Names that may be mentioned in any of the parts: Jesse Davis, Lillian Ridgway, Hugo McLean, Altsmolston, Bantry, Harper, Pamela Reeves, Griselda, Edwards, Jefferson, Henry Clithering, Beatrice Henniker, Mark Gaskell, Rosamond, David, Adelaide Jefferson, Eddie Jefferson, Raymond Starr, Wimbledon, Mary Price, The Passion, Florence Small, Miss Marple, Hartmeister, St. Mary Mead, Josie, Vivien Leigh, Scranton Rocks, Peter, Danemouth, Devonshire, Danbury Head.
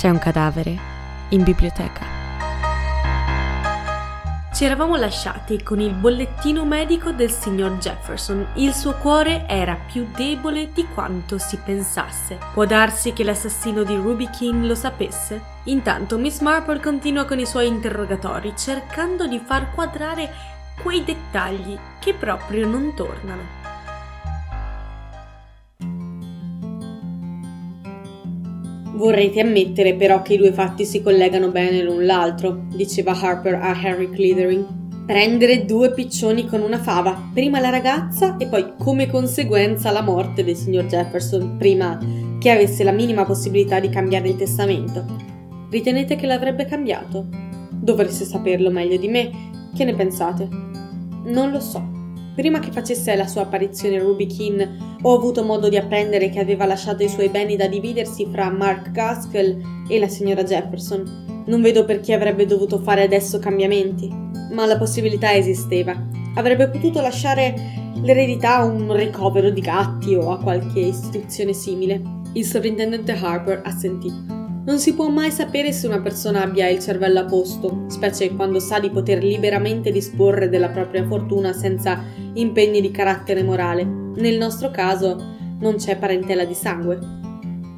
C'è un cadavere in biblioteca. Ci eravamo lasciati con il bollettino medico del signor Jefferson. Il suo cuore era più debole di quanto si pensasse. Può darsi che l'assassino di Ruby Keane lo sapesse? Intanto Miss Marple continua con i suoi interrogatori, cercando di far quadrare quei dettagli che proprio non tornano. Vorrete ammettere però che i due fatti si collegano bene l'un l'altro, diceva Harper a Henry Clithering. Prendere due piccioni con una fava, prima la ragazza e poi come conseguenza la morte del signor Jefferson, prima che avesse la minima possibilità di cambiare il testamento. Ritenete che l'avrebbe cambiato? Dovreste saperlo meglio di me. Che ne pensate? Non lo so. Prima che facesse la sua apparizione Ruby Keane, ho avuto modo di apprendere che aveva lasciato i suoi beni da dividersi fra Mark Gaskell e la signora Jefferson. Non vedo perché avrebbe dovuto fare adesso cambiamenti, ma la possibilità esisteva. Avrebbe potuto lasciare l'eredità a un ricovero di gatti o a qualche istituzione simile. Il sovrintendente Harper assentì. Non si può mai sapere se una persona abbia il cervello a posto, specie quando sa di poter liberamente disporre della propria fortuna senza impegni di carattere morale. Nel nostro caso non c'è parentela di sangue.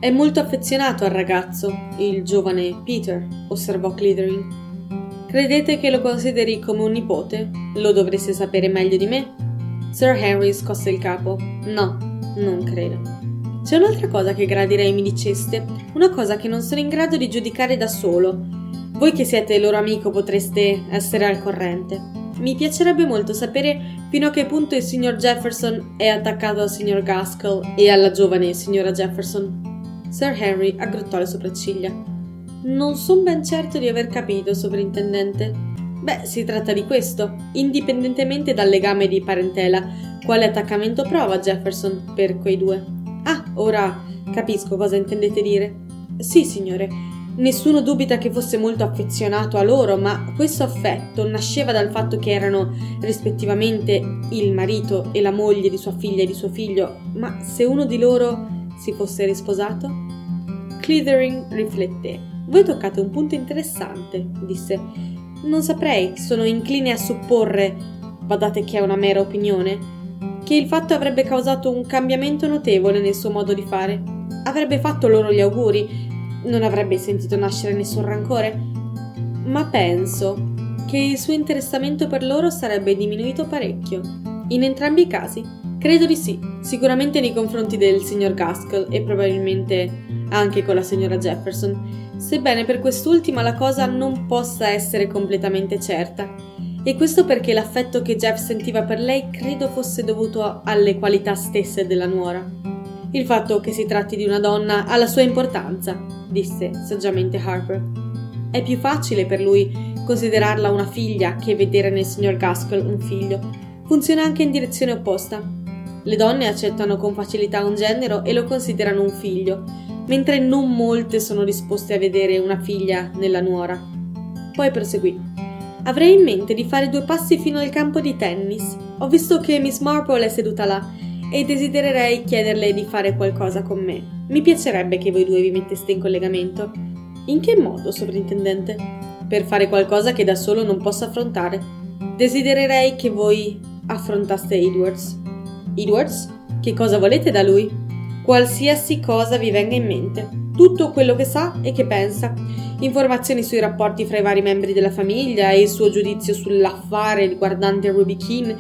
È molto affezionato al ragazzo, il giovane Peter, osservò Clithering. Credete che lo consideri come un nipote? Lo dovreste sapere meglio di me? Sir Henry scosse il capo. No, non credo. C'è un'altra cosa che gradirei mi diceste, una cosa che non sono in grado di giudicare da solo. Voi che siete loro amico potreste essere al corrente. Mi piacerebbe molto sapere fino a che punto il signor Jefferson è attaccato al signor Gaskell e alla giovane signora Jefferson. Sir Henry aggrottò le sopracciglia. Non son ben certo di aver capito, sovrintendente. Beh, si tratta di questo. Indipendentemente dal legame di parentela, quale attaccamento prova Jefferson per quei due? Ah, ora capisco cosa intendete dire. Sì, signore, nessuno dubita che fosse molto affezionato a loro, ma questo affetto nasceva dal fatto che erano rispettivamente il marito e la moglie di sua figlia e di suo figlio, ma se uno di loro si fosse risposato? Clithering rifletté. Voi toccate un punto interessante, disse. Non saprei, sono incline a supporre, badate che è una mera opinione, che il fatto avrebbe causato un cambiamento notevole nel suo modo di fare. Avrebbe fatto loro gli auguri, non avrebbe sentito nascere nessun rancore, ma penso che il suo interessamento per loro sarebbe diminuito parecchio. In entrambi i casi? Credo di sì, sicuramente nei confronti del signor Gaskell e probabilmente anche con la signora Jefferson, sebbene per quest'ultima la cosa non possa essere completamente certa. E questo perché l'affetto che Jeff sentiva per lei credo fosse dovuto alle qualità stesse della nuora. Il fatto che si tratti di una donna ha la sua importanza, disse saggiamente Harper. È più facile per lui considerarla una figlia che vedere nel signor Gaskell un figlio. Funziona anche in direzione opposta. Le donne accettano con facilità un genero e lo considerano un figlio, mentre non molte sono disposte a vedere una figlia nella nuora. Poi proseguì. Avrei in mente di fare due passi fino al campo di tennis. Ho visto che Miss Marple è seduta là e desidererei chiederle di fare qualcosa con me. Mi piacerebbe che voi due vi metteste in collegamento. In che modo, sovrintendente? Per fare qualcosa che da solo non posso affrontare. Desidererei che voi affrontaste Edwards. Edwards? Che cosa volete da lui? Qualsiasi cosa vi venga in mente. Tutto quello che sa e che pensa. Informazioni sui rapporti fra i vari membri della famiglia e il suo giudizio sull'affare riguardante Ruby Keane,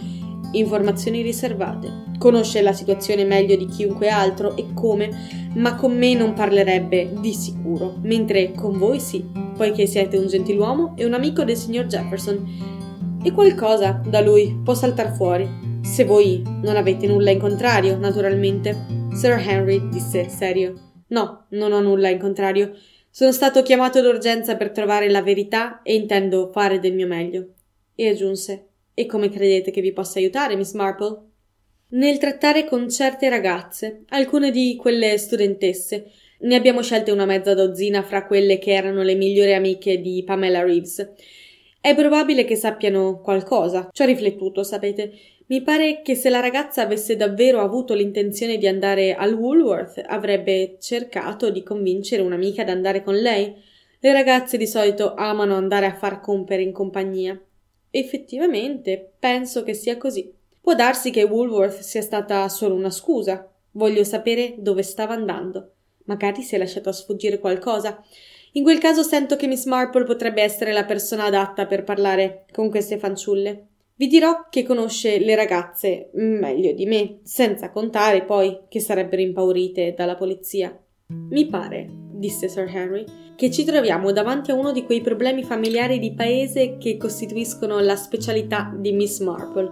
informazioni riservate. Conosce la situazione meglio di chiunque altro e come, ma con me non parlerebbe di sicuro, mentre con voi sì, poiché siete un gentiluomo e un amico del signor Jefferson. E qualcosa da lui può saltar fuori, se voi non avete nulla in contrario, naturalmente. Sir Henry disse serio: No, non ho nulla in contrario. Sono stato chiamato d'urgenza per trovare la verità e intendo fare del mio meglio. E aggiunse: E come credete che vi possa aiutare, Miss Marple? Nel trattare con certe ragazze, alcune di quelle studentesse, ne abbiamo scelte una mezza dozzina fra quelle che erano le migliori amiche di Pamela Reeves. È probabile che sappiano qualcosa, ci ho riflettuto, sapete, Mi pare che se la ragazza avesse davvero avuto l'intenzione di andare al Woolworth, avrebbe cercato di convincere un'amica ad andare con lei. Le ragazze di solito amano andare a far compere in compagnia. Effettivamente, penso che sia così. Può darsi che Woolworth sia stata solo una scusa. Voglio sapere dove stava andando. Magari si è lasciata sfuggire qualcosa. In quel caso sento che Miss Marple potrebbe essere la persona adatta per parlare con queste fanciulle. Vi dirò che conosce le ragazze meglio di me, senza contare poi che sarebbero impaurite dalla polizia. Mi pare, disse Sir Henry, che ci troviamo davanti a uno di quei problemi familiari di paese che costituiscono la specialità di Miss Marple.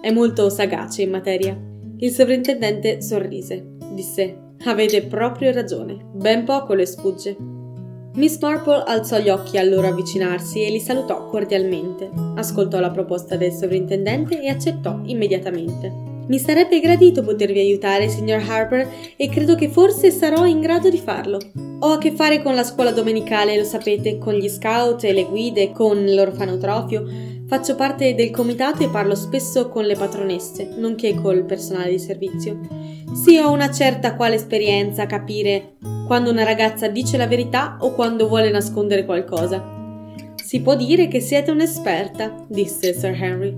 È molto sagace in materia. Il sovrintendente sorrise. Disse: avete proprio ragione, ben poco le sfugge. Miss Marple alzò gli occhi al loro avvicinarsi e li salutò cordialmente. Ascoltò la proposta del sovrintendente e accettò immediatamente. Mi sarebbe gradito potervi aiutare, signor Harper, e credo che forse sarò in grado di farlo. Ho a che fare con la scuola domenicale, lo sapete, con gli scout e le guide, con l'orfanotrofio. Faccio parte del comitato e parlo spesso con le patronesse, nonché col personale di servizio. Sì, ho una certa quale esperienza a capire quando una ragazza dice la verità o quando vuole nascondere qualcosa. Si può dire che siete un'esperta, disse Sir Henry.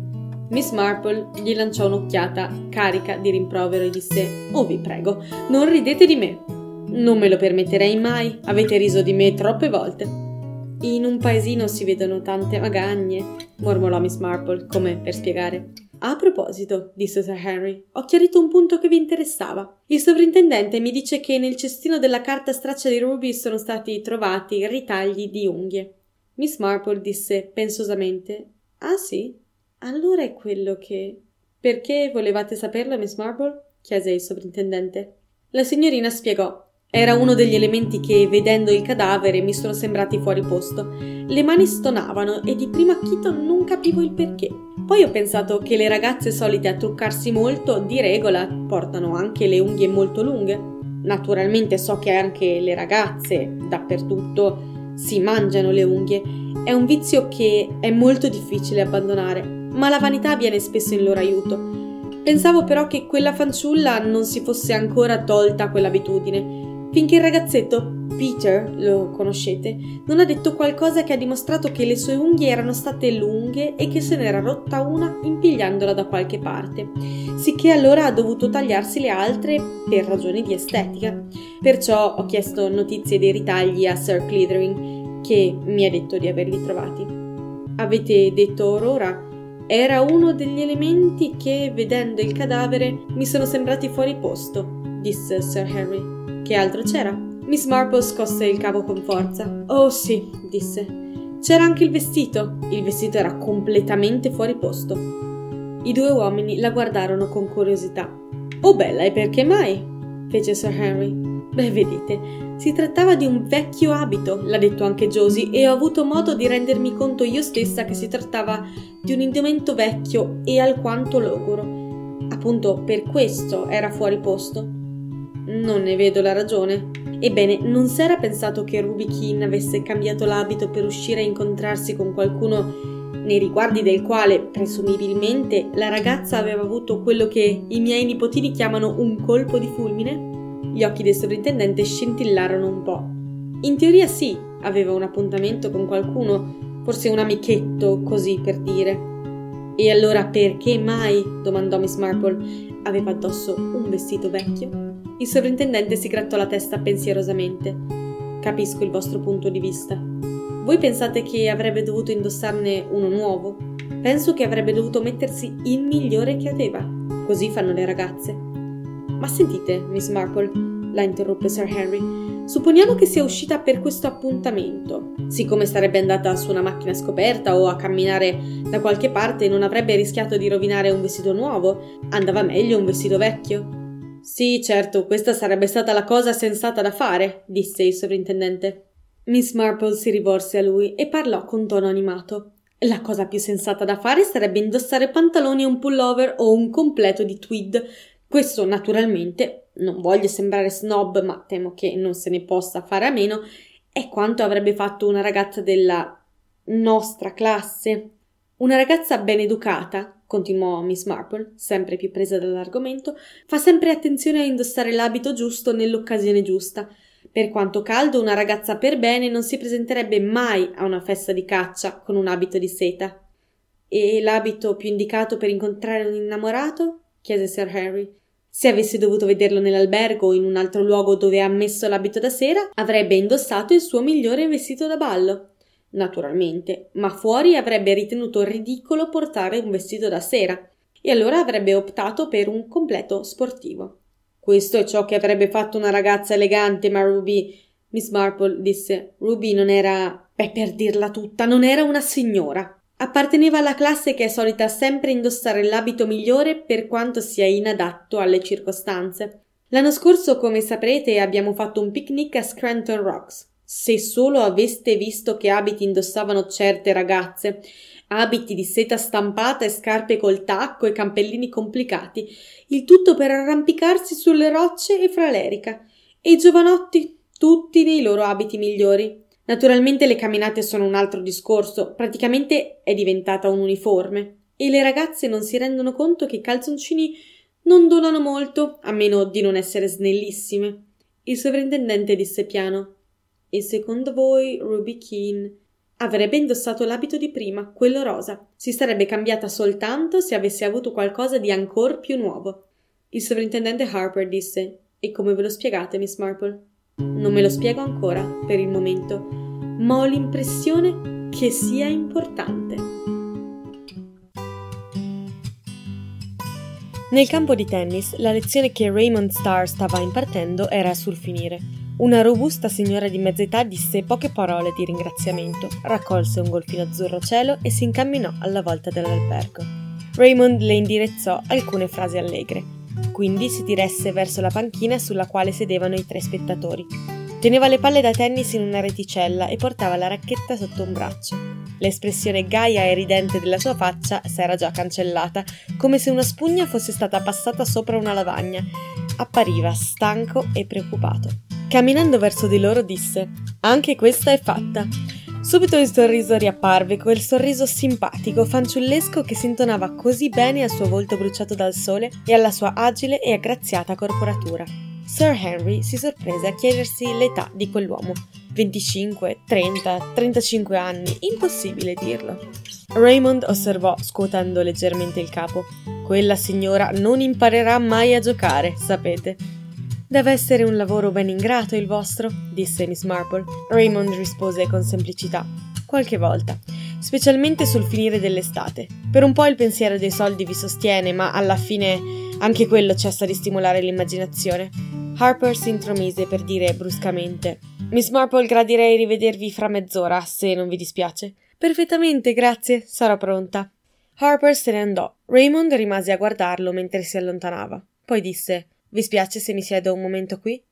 Miss Marple gli lanciò un'occhiata carica di rimprovero e disse: oh, vi prego, non ridete di me. Non me lo permetterei mai, avete riso di me troppe volte. In un paesino si vedono tante magagne, mormorò Miss Marple, come per spiegare. A proposito, disse Sir Henry, ho chiarito un punto che vi interessava. Il sovrintendente mi dice che nel cestino della carta straccia di Ruby sono stati trovati ritagli di unghie. Miss Marple disse pensosamente: ah sì? Allora è quello che... Perché volevate saperlo, Miss Marple? Chiese il sovrintendente. La signorina spiegò. Era uno degli elementi che, vedendo il cadavere, mi sono sembrati fuori posto. Le mani stonavano e di primo acchito non capivo il perché. Poi ho pensato che le ragazze solite a truccarsi molto, di regola, portano anche le unghie molto lunghe. Naturalmente so che anche le ragazze, dappertutto, si mangiano le unghie. È un vizio che è molto difficile abbandonare, ma la vanità viene spesso in loro aiuto. Pensavo però che quella fanciulla non si fosse ancora tolta quell'abitudine, finché il ragazzetto, Peter, lo conoscete, non ha detto qualcosa che ha dimostrato che le sue unghie erano state lunghe e che se n'era rotta una impigliandola da qualche parte, sicché allora ha dovuto tagliarsi le altre per ragioni di estetica. Perciò ho chiesto notizie dei ritagli a Sir Clithering, che mi ha detto di averli trovati. Avete detto or ora? Era uno degli elementi che, vedendo il cadavere, mi sono sembrati fuori posto, disse Sir Henry. Che altro c'era? Miss Marple scosse il capo con forza. Oh sì, disse. C'era anche il vestito. Il vestito era completamente fuori posto. I due uomini la guardarono con curiosità. Oh bella, e perché mai? Fece Sir Henry. Beh, vedete, si trattava di un vecchio abito, l'ha detto anche Josie, e ho avuto modo di rendermi conto io stessa che si trattava di un indumento vecchio e alquanto logoro. Appunto per questo era fuori posto. Non ne vedo la ragione. Ebbene, non s'era pensato che Ruby Keane avesse cambiato l'abito per uscire a incontrarsi con qualcuno nei riguardi del quale, presumibilmente, la ragazza aveva avuto quello che i miei nipotini chiamano un colpo di fulmine? Gli occhi del sovrintendente scintillarono un po'. In teoria sì, aveva un appuntamento con qualcuno, forse un amichetto, così per dire. E allora perché mai? Domandò Miss Marple. Aveva addosso un vestito vecchio? Il sovrintendente si grattò la testa pensierosamente. Capisco il vostro punto di vista. Voi pensate che avrebbe dovuto indossarne uno nuovo? Penso che avrebbe dovuto mettersi il migliore che aveva. Così fanno le ragazze. Ma sentite, Miss Marple, la interruppe Sir Henry, supponiamo che sia uscita per questo appuntamento. Siccome sarebbe andata su una macchina scoperta o a camminare da qualche parte, non avrebbe rischiato di rovinare un vestito nuovo. Andava meglio un vestito vecchio. «Sì, certo, questa sarebbe stata la cosa sensata da fare», disse il sovrintendente. Miss Marple si rivolse a lui e parlò con tono animato. «La cosa più sensata da fare sarebbe indossare pantaloni e un pullover o un completo di tweed. Questo, naturalmente, non voglio sembrare snob, ma temo che non se ne possa fare a meno, è quanto avrebbe fatto una ragazza della nostra classe. Una ragazza ben educata». continuò Miss Marple, sempre più presa dall'argomento, fa sempre attenzione a indossare l'abito giusto nell'occasione giusta. Per quanto caldo, una ragazza per bene non si presenterebbe mai a una festa di caccia con un abito di seta. E l'abito più indicato per incontrare un innamorato? Chiese Sir Henry. Se avesse dovuto vederlo nell'albergo o in un altro luogo dove ha messo l'abito da sera, avrebbe indossato il suo migliore vestito da ballo. Naturalmente, ma fuori avrebbe ritenuto ridicolo portare un vestito da sera e allora avrebbe optato per un completo sportivo. Questo è ciò che avrebbe fatto una ragazza elegante, ma Ruby, Miss Marple disse, Ruby non era, per dirla tutta, non era una signora. Apparteneva alla classe che è solita sempre indossare l'abito migliore per quanto sia inadatto alle circostanze. L'anno scorso, come saprete, abbiamo fatto un picnic a Scranton Rocks. Se solo aveste visto che abiti indossavano certe ragazze, abiti di seta stampata e scarpe col tacco e cappellini complicati, il tutto per arrampicarsi sulle rocce e fra l'erica. E i giovanotti, tutti nei loro abiti migliori. Naturalmente le camminate sono un altro discorso, praticamente è diventata un uniforme e le ragazze non si rendono conto che i calzoncini non donano molto, a meno di non essere snellissime. Il sovrintendente disse piano: e secondo voi Ruby Keane avrebbe indossato l'abito di prima, quello rosa? Si sarebbe cambiata soltanto se avesse avuto qualcosa di ancor più nuovo. Il sovrintendente Harper disse: e come ve lo spiegate, Miss Marple? Non me lo spiego ancora, per il momento, ma ho l'impressione che sia importante. Nel campo di tennis, la lezione che Raymond Starr stava impartendo era sul finire. Una robusta signora di mezz'età disse poche parole di ringraziamento, raccolse un golfino azzurro cielo e si incamminò alla volta dell'albergo. Raymond le indirizzò alcune frasi allegre. Quindi si diresse verso la panchina sulla quale sedevano i tre spettatori. Teneva le palle da tennis in una reticella e portava la racchetta sotto un braccio. L'espressione gaia e ridente della sua faccia s'era già cancellata, come se una spugna fosse stata passata sopra una lavagna. Appariva stanco e preoccupato. Camminando verso di loro disse: «Anche questa è fatta!» Subito il sorriso riapparve, quel sorriso simpatico, fanciullesco che si intonava così bene al suo volto bruciato dal sole e alla sua agile e aggraziata corporatura. Sir Henry si sorprese a chiedersi l'età di quell'uomo. 25, 30, 35 anni, impossibile dirlo. Raymond osservò, scuotendo leggermente il capo. Quella signora non imparerà mai a giocare, sapete. «Deve essere un lavoro ben ingrato il vostro», disse Miss Marple. Raymond rispose con semplicità: «Qualche volta, specialmente sul finire dell'estate. Per un po' il pensiero dei soldi vi sostiene, ma alla fine anche quello cessa di stimolare l'immaginazione». Harper si intromise per dire bruscamente: «Miss Marple, gradirei rivedervi fra mezz'ora, se non vi dispiace». «Perfettamente, grazie, sarò pronta». Harper se ne andò. Raymond rimase a guardarlo mentre si allontanava. Poi disse: «Vi spiace se mi siedo un momento qui?»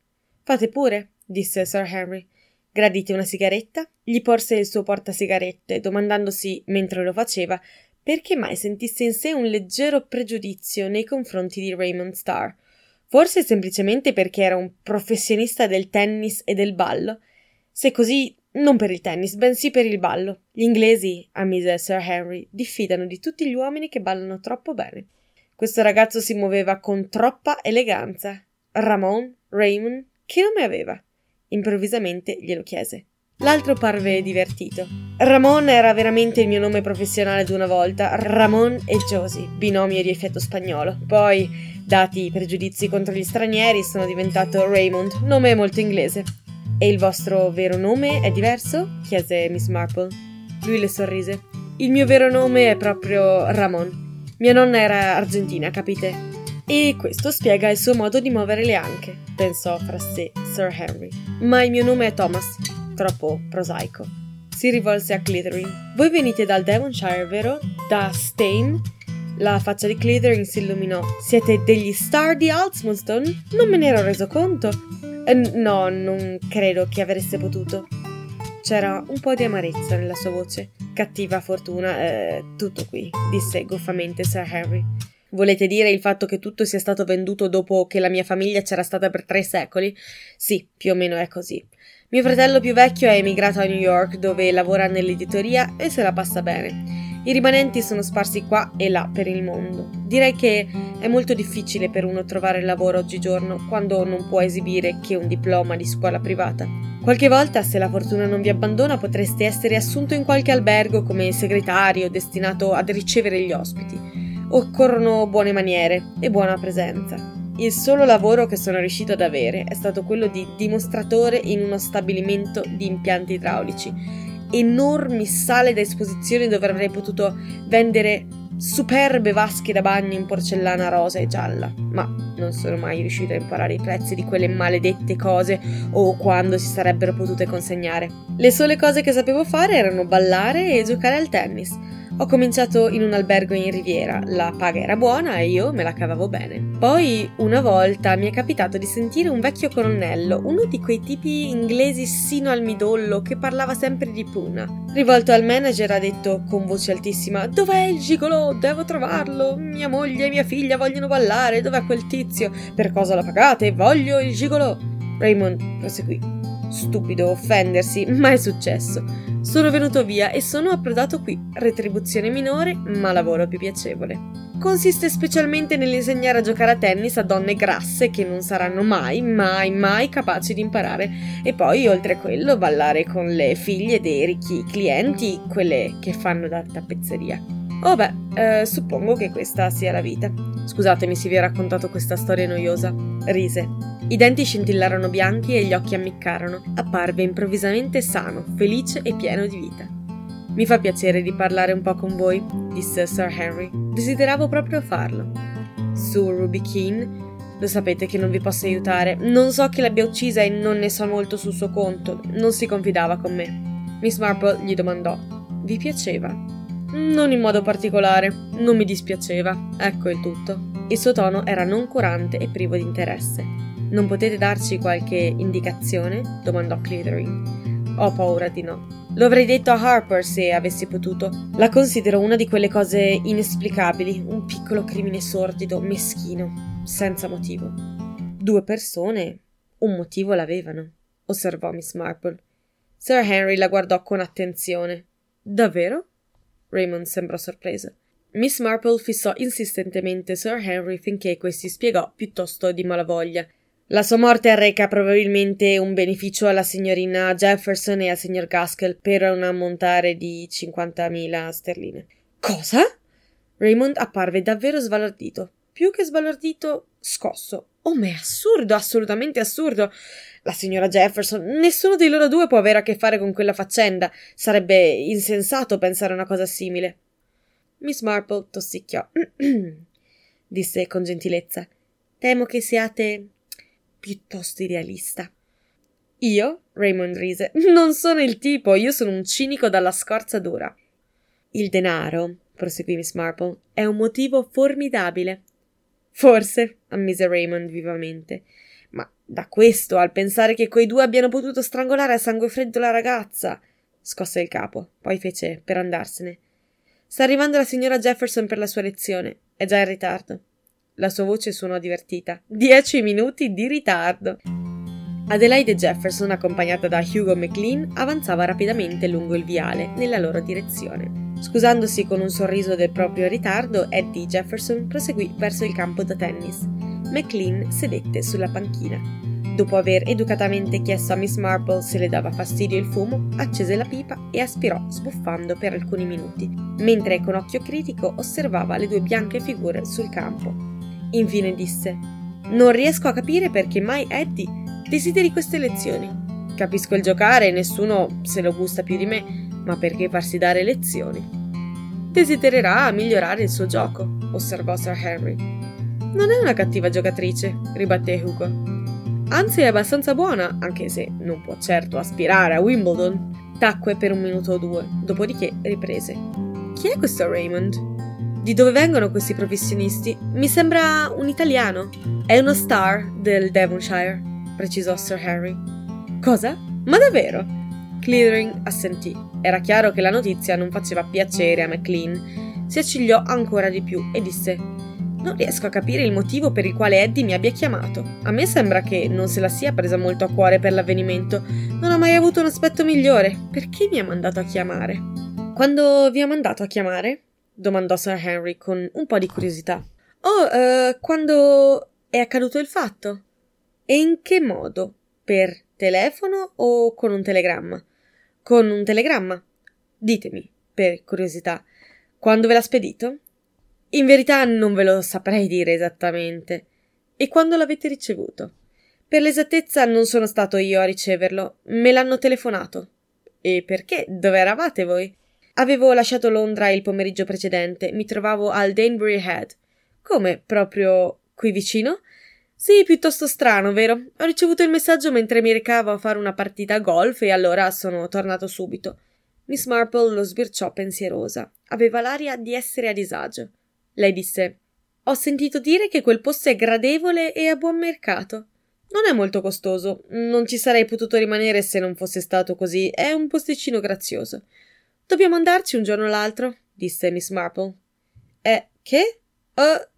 «Fate pure», disse Sir Henry. «Gradite una sigaretta?» Gli porse il suo portasigarette, domandandosi, mentre lo faceva, perché mai sentisse in sé un leggero pregiudizio nei confronti di Raymond Starr. Forse semplicemente perché era un professionista del tennis e del ballo. Se così, non per il tennis, bensì per il ballo. Gli inglesi, ammise Sir Henry, diffidano di tutti gli uomini che ballano troppo bene. Questo ragazzo si muoveva con troppa eleganza. Raymond, che nome aveva? Improvvisamente glielo chiese. L'altro parve divertito. Ramon era veramente il mio nome professionale d'una volta. Ramon e Josie, binomio di effetto spagnolo. Poi, dati i pregiudizi contro gli stranieri, sono diventato Raymond, nome molto inglese. E il vostro vero nome è diverso? Chiese Miss Marple. Lui le sorrise. Il mio vero nome è proprio Ramon. Mia nonna era argentina, capite? E questo spiega il suo modo di muovere le anche, pensò fra sé Sir Henry. Ma il mio nome è Thomas, troppo prosaico. Si rivolse a Clithering. Voi venite dal Devonshire, vero? Da Stein? La faccia di Clithering si illuminò. Siete degli Star di Altsmolston? Non me ne ero reso conto. No, non credo che avreste potuto. C'era un po' di amarezza nella sua voce. Cattiva fortuna, tutto qui, disse goffamente Sir Henry. Volete dire il fatto che tutto sia stato venduto dopo che la mia famiglia c'era stata per 3 secoli? Sì, più o meno è così. Mio fratello più vecchio è emigrato a New York, dove lavora nell'editoria e se la passa bene. I rimanenti sono sparsi qua e là per il mondo. Direi che è molto difficile per uno trovare lavoro oggigiorno quando non può esibire che un diploma di scuola privata. Qualche volta, se la fortuna non vi abbandona, potreste essere assunto in qualche albergo come segretario destinato ad ricevere gli ospiti. Occorrono buone maniere e buona presenza. Il solo lavoro che sono riuscito ad avere è stato quello di dimostratore in uno stabilimento di impianti idraulici. Enormi sale da esposizione dove avrei potuto vendere superbe vasche da bagno in porcellana rosa e gialla, ma non sono mai riuscito a imparare i prezzi di quelle maledette cose o quando si sarebbero potute consegnare. Le sole cose che sapevo fare erano ballare e giocare al tennis. Ho cominciato in un albergo in Riviera, la paga era buona e io me la cavavo bene. Poi, una volta, mi è capitato di sentire un vecchio colonnello, uno di quei tipi inglesi sino al midollo che parlava sempre di puna. Rivolto al manager ha detto con voce altissima: «Dov'è il gigolò? Devo trovarlo! Mia moglie e mia figlia vogliono ballare! Dov'è quel tizio? Per cosa la pagate? Voglio il gigolò!» Raymond proseguì. Stupido offendersi, ma è successo. Sono venuto via e sono approdato qui, retribuzione minore ma lavoro più piacevole. Consiste specialmente nell'insegnare a giocare a tennis a donne grasse che non saranno mai, mai, mai capaci di imparare, e poi oltre a quello ballare con le figlie dei ricchi clienti, quelle che fanno da tappezzeria. Oh beh, suppongo che questa sia la vita. Scusatemi se vi ho raccontato questa storia noiosa. Rise. I denti scintillarono bianchi e gli occhi ammiccarono. Apparve improvvisamente sano, felice e pieno di vita. «Mi fa piacere di parlare un po' con voi», disse Sir Henry. «Desideravo proprio farlo». «Su Ruby Keane? Lo sapete che non vi posso aiutare. Non so chi l'abbia uccisa e non ne so molto sul suo conto. Non si confidava con me». Miss Marple gli domandò: «Vi piaceva?» «Non in modo particolare. Non mi dispiaceva. Ecco il tutto». Il suo tono era noncurante e privo di interesse. «Non potete darci qualche indicazione?» domandò Clithering. «Ho paura di no. Lo avrei detto a Harper se avessi potuto. La considero una di quelle cose inesplicabili, un piccolo crimine sordido, meschino, senza motivo». «Due persone un motivo l'avevano», osservò Miss Marple. Sir Henry la guardò con attenzione. «Davvero?» Raymond sembrò sorpreso. Miss Marple fissò insistentemente Sir Henry finché questi spiegò piuttosto di malavoglia: «La sua morte arreca probabilmente un beneficio alla signorina Jefferson e al signor Gaskell per un ammontare di 50.000 sterline. «Cosa?» Raymond apparve davvero sbalordito. Più che sbalordito, scosso. «Oh, ma è assurdo, assolutamente assurdo! La signora Jefferson, nessuno dei loro due può avere a che fare con quella faccenda. Sarebbe insensato pensare a una cosa simile». Miss Marple tossicchiò. Disse con gentilezza: «Temo che siate piuttosto idealista». «Io?» Raymond rise. «Non sono il tipo, io sono un cinico dalla scorza dura». «Il denaro», proseguì Miss Marple, «è un motivo formidabile». «Forse», ammise Raymond vivamente, «ma da questo al pensare che quei due abbiano potuto strangolare a sangue freddo la ragazza». Scosse il capo, poi fece per andarsene. «Sta arrivando la signora Jefferson per la sua lezione, è già in ritardo». La sua voce suonò divertita. 10 minuti di ritardo. Adelaide Jefferson, accompagnata da Hugo McLean, avanzava rapidamente lungo il viale nella loro direzione. Scusandosi con un sorriso del proprio ritardo, Eddie Jefferson proseguì verso il campo da tennis. McLean sedette sulla panchina. Dopo aver educatamente chiesto a Miss Marple se le dava fastidio il fumo, accese la pipa e aspirò sbuffando per alcuni minuti, mentre con occhio critico osservava le due bianche figure sul campo. Infine disse: «Non riesco a capire perché mai Eddie desideri queste lezioni. Capisco il giocare e nessuno se lo gusta più di me, ma perché farsi dare lezioni?» «Desidererà migliorare il suo gioco», osservò Sir Henry. «Non è una cattiva giocatrice», ribatté Hugo. «Anzi, è abbastanza buona, anche se non può certo aspirare a Wimbledon». Tacque per un minuto o due, dopodiché riprese: «Chi è questo Raymond? Di dove vengono questi professionisti? Mi sembra un italiano». «È uno Starr del Devonshire», precisò Sir Henry. «Cosa? Ma davvero?» Clithering assentì. Era chiaro che la notizia non faceva piacere a McLean. Si accigliò ancora di più e disse: «Non riesco a capire il motivo per il quale Eddie mi abbia chiamato. A me sembra che non se la sia presa molto a cuore per l'avvenimento. Non ha mai avuto un aspetto migliore. Perché mi ha mandato a chiamare?» «Quando vi ha mandato a chiamare?» domandò Sir Henry con un po' di curiosità. «Oh, quando è accaduto il fatto?» «E in che modo? Per telefono o con un telegramma?» «Con un telegramma?» «Ditemi, per curiosità, quando ve l'ha spedito?» «In verità non ve lo saprei dire esattamente.» «E quando l'avete ricevuto?» «Per l'esattezza non sono stato io a riceverlo, me l'hanno telefonato.» «E perché? Dove eravate voi?» «Avevo lasciato Londra il pomeriggio precedente, mi trovavo al Danbury Head.» «Come? Proprio qui vicino?» «Sì, piuttosto strano, vero? Ho ricevuto il messaggio mentre mi recavo a fare una partita a golf e allora sono tornato subito.» Miss Marple lo sbirciò pensierosa. Aveva l'aria di essere a disagio. Lei disse: «Ho sentito dire che quel posto è gradevole e a buon mercato.» «Non è molto costoso. Non ci sarei potuto rimanere se non fosse stato così. È un posticino grazioso.» «Dobbiamo andarci un giorno o l'altro», disse Miss Marple. Che?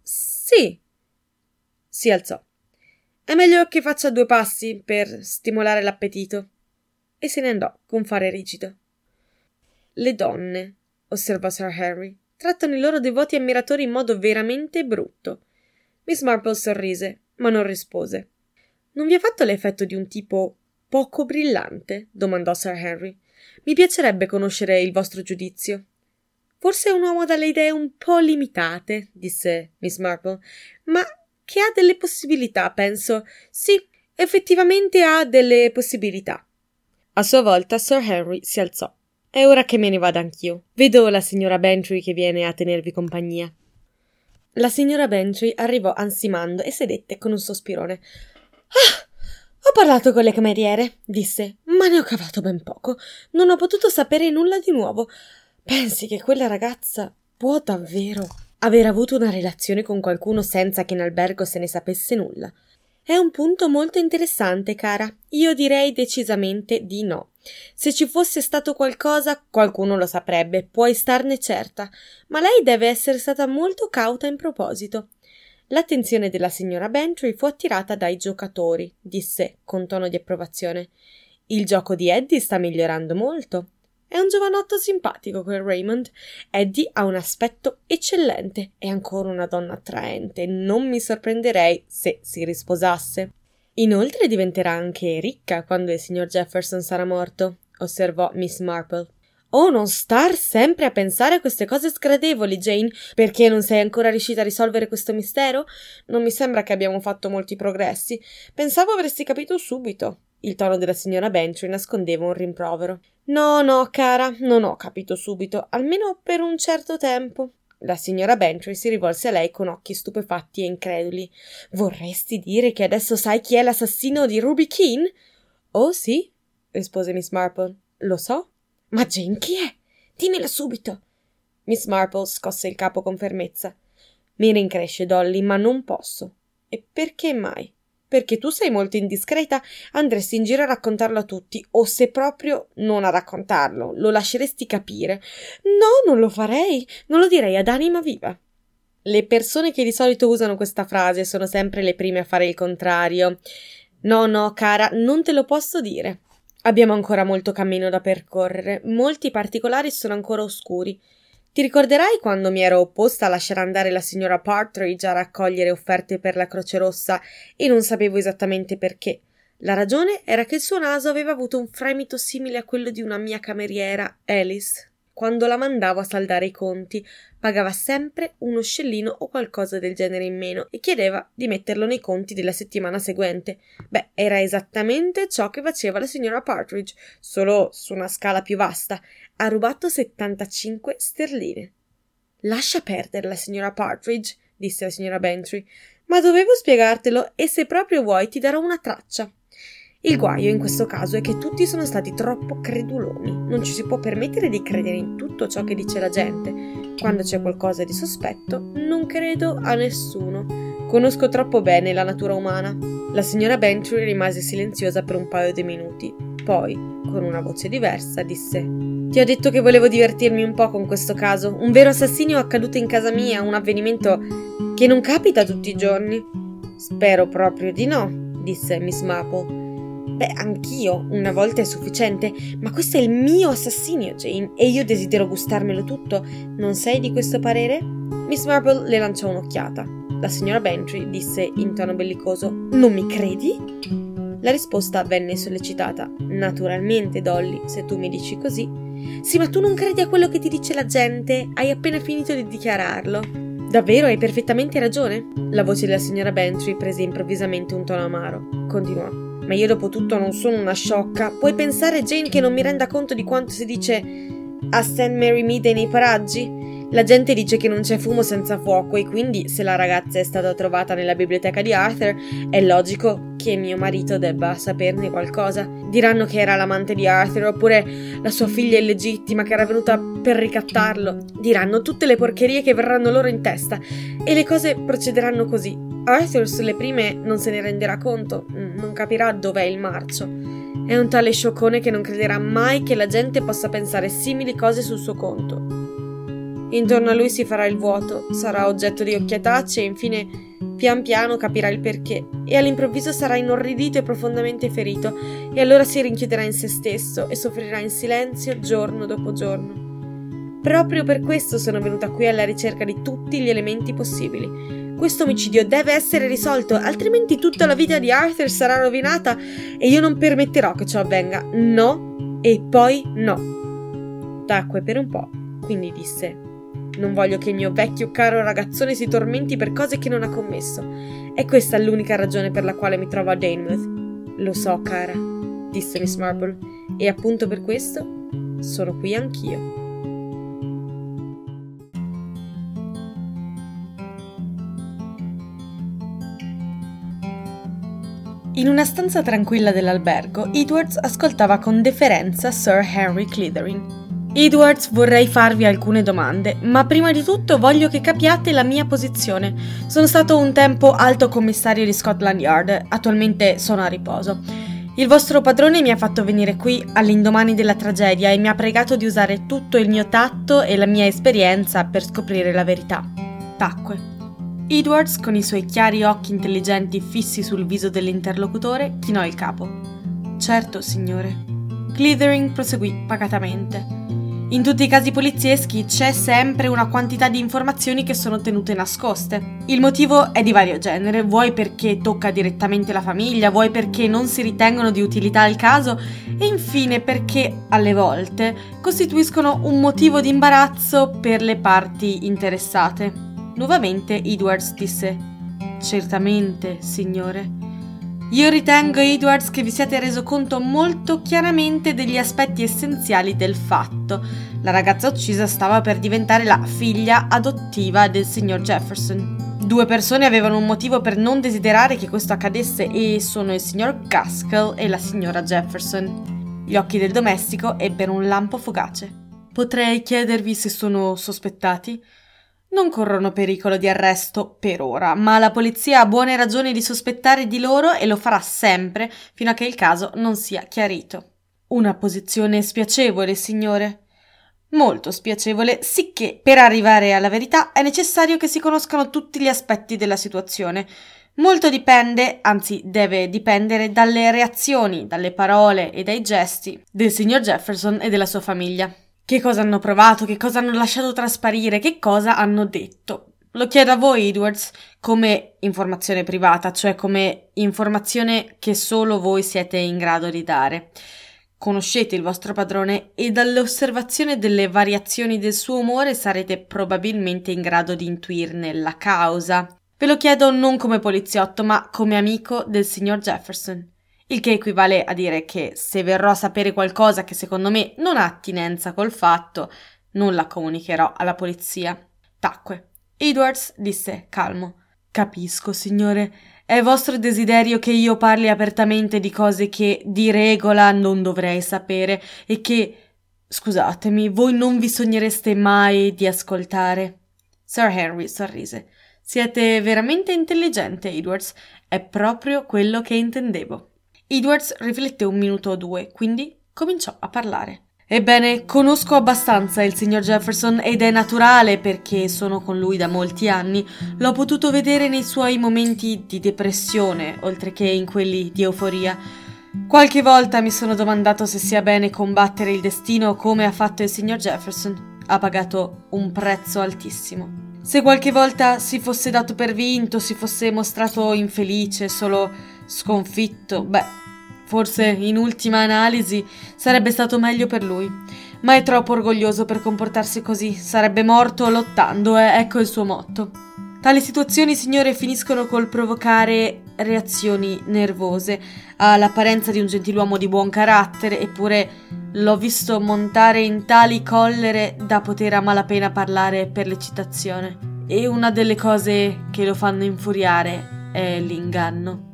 Sì.» Si alzò. «È meglio che faccia 2 passi per stimolare l'appetito.» E se ne andò con fare rigido. «Le donne», osservò Sir Henry, «trattano i loro devoti ammiratori in modo veramente brutto.» Miss Marple sorrise, ma non rispose. «Non vi ha fatto l'effetto di un tipo poco brillante?» domandò Sir Henry. «Mi piacerebbe conoscere il vostro giudizio.» «Forse è un uomo dalle idee un po' limitate», disse Miss Marple, «ma che ha delle possibilità, penso. Sì, effettivamente ha delle possibilità.» A sua volta Sir Henry si alzò. «È ora che me ne vada anch'io. Vedo la signora Bantry che viene a tenervi compagnia.» La signora Bantry arrivò ansimando e sedette con un sospirone. «Ah! Ho parlato con le cameriere», disse, «ma ne ho cavato ben poco. Non ho potuto sapere nulla di nuovo. Pensi che quella ragazza può davvero aver avuto una relazione con qualcuno senza che in albergo se ne sapesse nulla? È un punto molto interessante, cara. Io direi decisamente di no. Se ci fosse stato qualcosa, qualcuno lo saprebbe, puoi starne certa, ma lei deve essere stata molto cauta in proposito.» L'attenzione della signora Bantry fu attirata dai giocatori, disse con tono di approvazione. «Il gioco di Eddie sta migliorando molto. È un giovanotto simpatico quel Raymond. Eddie ha un aspetto eccellente e ancora una donna attraente. Non mi sorprenderei se si risposasse. Inoltre diventerà anche ricca quando il signor Jefferson sarà morto», osservò Miss Marple. «Oh, non star sempre a pensare a queste cose sgradevoli, Jane. Perché non sei ancora riuscita a risolvere questo mistero? Non mi sembra che abbiamo fatto molti progressi. Pensavo avresti capito subito.» Il tono della signora Bantry nascondeva un rimprovero. No, cara, non ho capito subito, almeno per un certo tempo.» La signora Bantry si rivolse a lei con occhi stupefatti e increduli. «Vorresti dire che adesso sai chi è l'assassino di Ruby Keane?» «Oh, sì», rispose Miss Marple. «Lo so.» «Ma Jane, chi è? Dimmela subito.» Miss Marple scosse il capo con fermezza. «Mi rincresce, Dolly, ma non posso.» «E perché mai?» «Perché tu sei molto indiscreta, andresti in giro a raccontarlo a tutti, o se proprio non a raccontarlo, lo lasceresti capire.» «No, non lo farei, non lo direi ad anima viva.» Le persone che di solito usano questa frase sono sempre le prime a fare il contrario. No, cara, non te lo posso dire. Abbiamo ancora molto cammino da percorrere, molti particolari sono ancora oscuri. Ti ricorderai quando mi ero opposta a lasciare andare la signora Partridge a raccogliere offerte per la Croce Rossa e non sapevo esattamente perché? La ragione era che il suo naso aveva avuto un fremito simile a quello di una mia cameriera, Alice. Quando la mandavo a saldare i conti, pagava sempre uno scellino o qualcosa del genere in meno e chiedeva di metterlo nei conti della settimana seguente. Beh, era esattamente ciò che faceva la signora Partridge, solo su una scala più vasta. Ha rubato 75 sterline. «Lascia perdere la signora Partridge», disse la signora Bantry, «ma dovevo spiegartelo e se proprio vuoi ti darò una traccia. Il guaio in questo caso è che tutti sono stati troppo creduloni. Non ci si può permettere di credere in tutto ciò che dice la gente. Quando c'è qualcosa di sospetto, non credo a nessuno. Conosco troppo bene la natura umana.» La signora Bantry rimase silenziosa per un paio di minuti. Poi, con una voce diversa, disse: «Ti ho detto che volevo divertirmi un po' con questo caso. Un vero assassinio è accaduto in casa mia, un avvenimento che non capita tutti i giorni.» «Spero proprio di no», disse Miss Marple. Beh, anch'io, una volta è sufficiente, ma questo è il mio assassinio, Jane, e io desidero gustarmelo tutto. Non sei di questo parere? Miss Marple le lanciò un'occhiata. La signora Bantry disse in tono bellicoso: «Non mi credi?» La risposta venne sollecitata. «Naturalmente, Dolly, se tu mi dici così». «Sì, ma tu non credi a quello che ti dice la gente? Hai appena finito di dichiararlo». «Davvero, hai perfettamente ragione». La voce della signora Bantry prese improvvisamente un tono amaro. Continuò: «Ma io dopo tutto non sono una sciocca. Puoi pensare, Jane, che non mi renda conto di quanto si dice a St. Mary Mead e nei paraggi? La gente dice che non c'è fumo senza fuoco e quindi, se la ragazza è stata trovata nella biblioteca di Arthur, è logico che mio marito debba saperne qualcosa. Diranno che era l'amante di Arthur, oppure la sua figlia illegittima che era venuta per ricattarlo. Diranno tutte le porcherie che verranno loro in testa e le cose procederanno così. Arthur sulle prime non se ne renderà conto, non capirà dov'è il marcio. È un tale scioccone che non crederà mai che la gente possa pensare simili cose sul suo conto. Intorno a lui si farà il vuoto, sarà oggetto di occhiatacce e infine pian piano capirà il perché e all'improvviso sarà inorridito e profondamente ferito e allora si rinchiuderà in se stesso e soffrirà in silenzio giorno dopo giorno. Proprio per questo sono venuta qui alla ricerca di tutti gli elementi possibili. Questo omicidio deve essere risolto, altrimenti tutta la vita di Arthur sarà rovinata e io non permetterò che ciò avvenga. No e poi no». Tacque per un po', quindi disse: «Non voglio che il mio vecchio caro ragazzone si tormenti per cose che non ha commesso. È questa l'unica ragione per la quale mi trovo a Danemouth». «Lo so, cara», disse Miss Marple, «e appunto per questo sono qui anch'io». In una stanza tranquilla dell'albergo, Edwards ascoltava con deferenza Sir Henry Clithering. «Edwards, vorrei farvi alcune domande, ma prima di tutto voglio che capiate la mia posizione. Sono stato un tempo alto commissario di Scotland Yard, attualmente sono a riposo. Il vostro padrone mi ha fatto venire qui all'indomani della tragedia e mi ha pregato di usare tutto il mio tatto e la mia esperienza per scoprire la verità». Tacque. Edwards, con i suoi chiari occhi intelligenti fissi sul viso dell'interlocutore, chinò il capo. «Certo, signore». Clithering proseguì pacatamente: «In tutti i casi polizieschi c'è sempre una quantità di informazioni che sono tenute nascoste. Il motivo è di vario genere, vuoi perché tocca direttamente la famiglia, vuoi perché non si ritengono di utilità al caso e infine perché, alle volte, costituiscono un motivo di imbarazzo per le parti interessate». Nuovamente Edwards disse: «Certamente, signore». «Io ritengo, Edwards, che vi siate reso conto molto chiaramente degli aspetti essenziali del fatto. La ragazza uccisa stava per diventare la figlia adottiva del signor Jefferson. Due persone avevano un motivo per non desiderare che questo accadesse e sono il signor Gaskell e la signora Jefferson». Gli occhi del domestico ebbero un lampo fugace. «Potrei chiedervi se sono sospettati?» «Non corrono pericolo di arresto per ora, ma la polizia ha buone ragioni di sospettare di loro e lo farà sempre fino a che il caso non sia chiarito». «Una posizione spiacevole, signore». «Molto spiacevole, sicché per arrivare alla verità è necessario che si conoscano tutti gli aspetti della situazione. Molto dipende, anzi deve dipendere, dalle reazioni, dalle parole e dai gesti del signor Jefferson e della sua famiglia. Che cosa hanno provato, che cosa hanno lasciato trasparire, che cosa hanno detto. Lo chiedo a voi, Edwards, come informazione privata, cioè come informazione che solo voi siete in grado di dare. Conoscete il vostro padrone e dall'osservazione delle variazioni del suo umore sarete probabilmente in grado di intuirne la causa. Ve lo chiedo non come poliziotto, ma come amico del signor Jefferson. Il che equivale a dire che se verrò a sapere qualcosa che secondo me non ha attinenza col fatto, non la comunicherò alla polizia». Tacque. Edwards disse calmo: «Capisco, signore. È vostro desiderio che io parli apertamente di cose che di regola non dovrei sapere e che, scusatemi, voi non vi sognereste mai di ascoltare». Sir Henry sorrise. «Siete veramente intelligente, Edwards. È proprio quello che intendevo». Edwards riflette un minuto o due, quindi cominciò a parlare. «Ebbene, conosco abbastanza il signor Jefferson ed è naturale perché sono con lui da molti anni. L'ho potuto vedere nei suoi momenti di depressione, oltre che in quelli di euforia. Qualche volta mi sono domandato se sia bene combattere il destino come ha fatto il signor Jefferson. Ha pagato un prezzo altissimo. Se qualche volta si fosse dato per vinto, si fosse mostrato infelice, solo sconfitto, forse in ultima analisi sarebbe stato meglio per lui. Ma è troppo orgoglioso per comportarsi così, sarebbe morto lottando, ecco il suo motto. Tali situazioni, signore, finiscono col provocare reazioni nervose. Ha l'apparenza di un gentiluomo di buon carattere, eppure l'ho visto montare in tali collere da poter a malapena parlare per l'eccitazione. E una delle cose che lo fanno infuriare è l'inganno.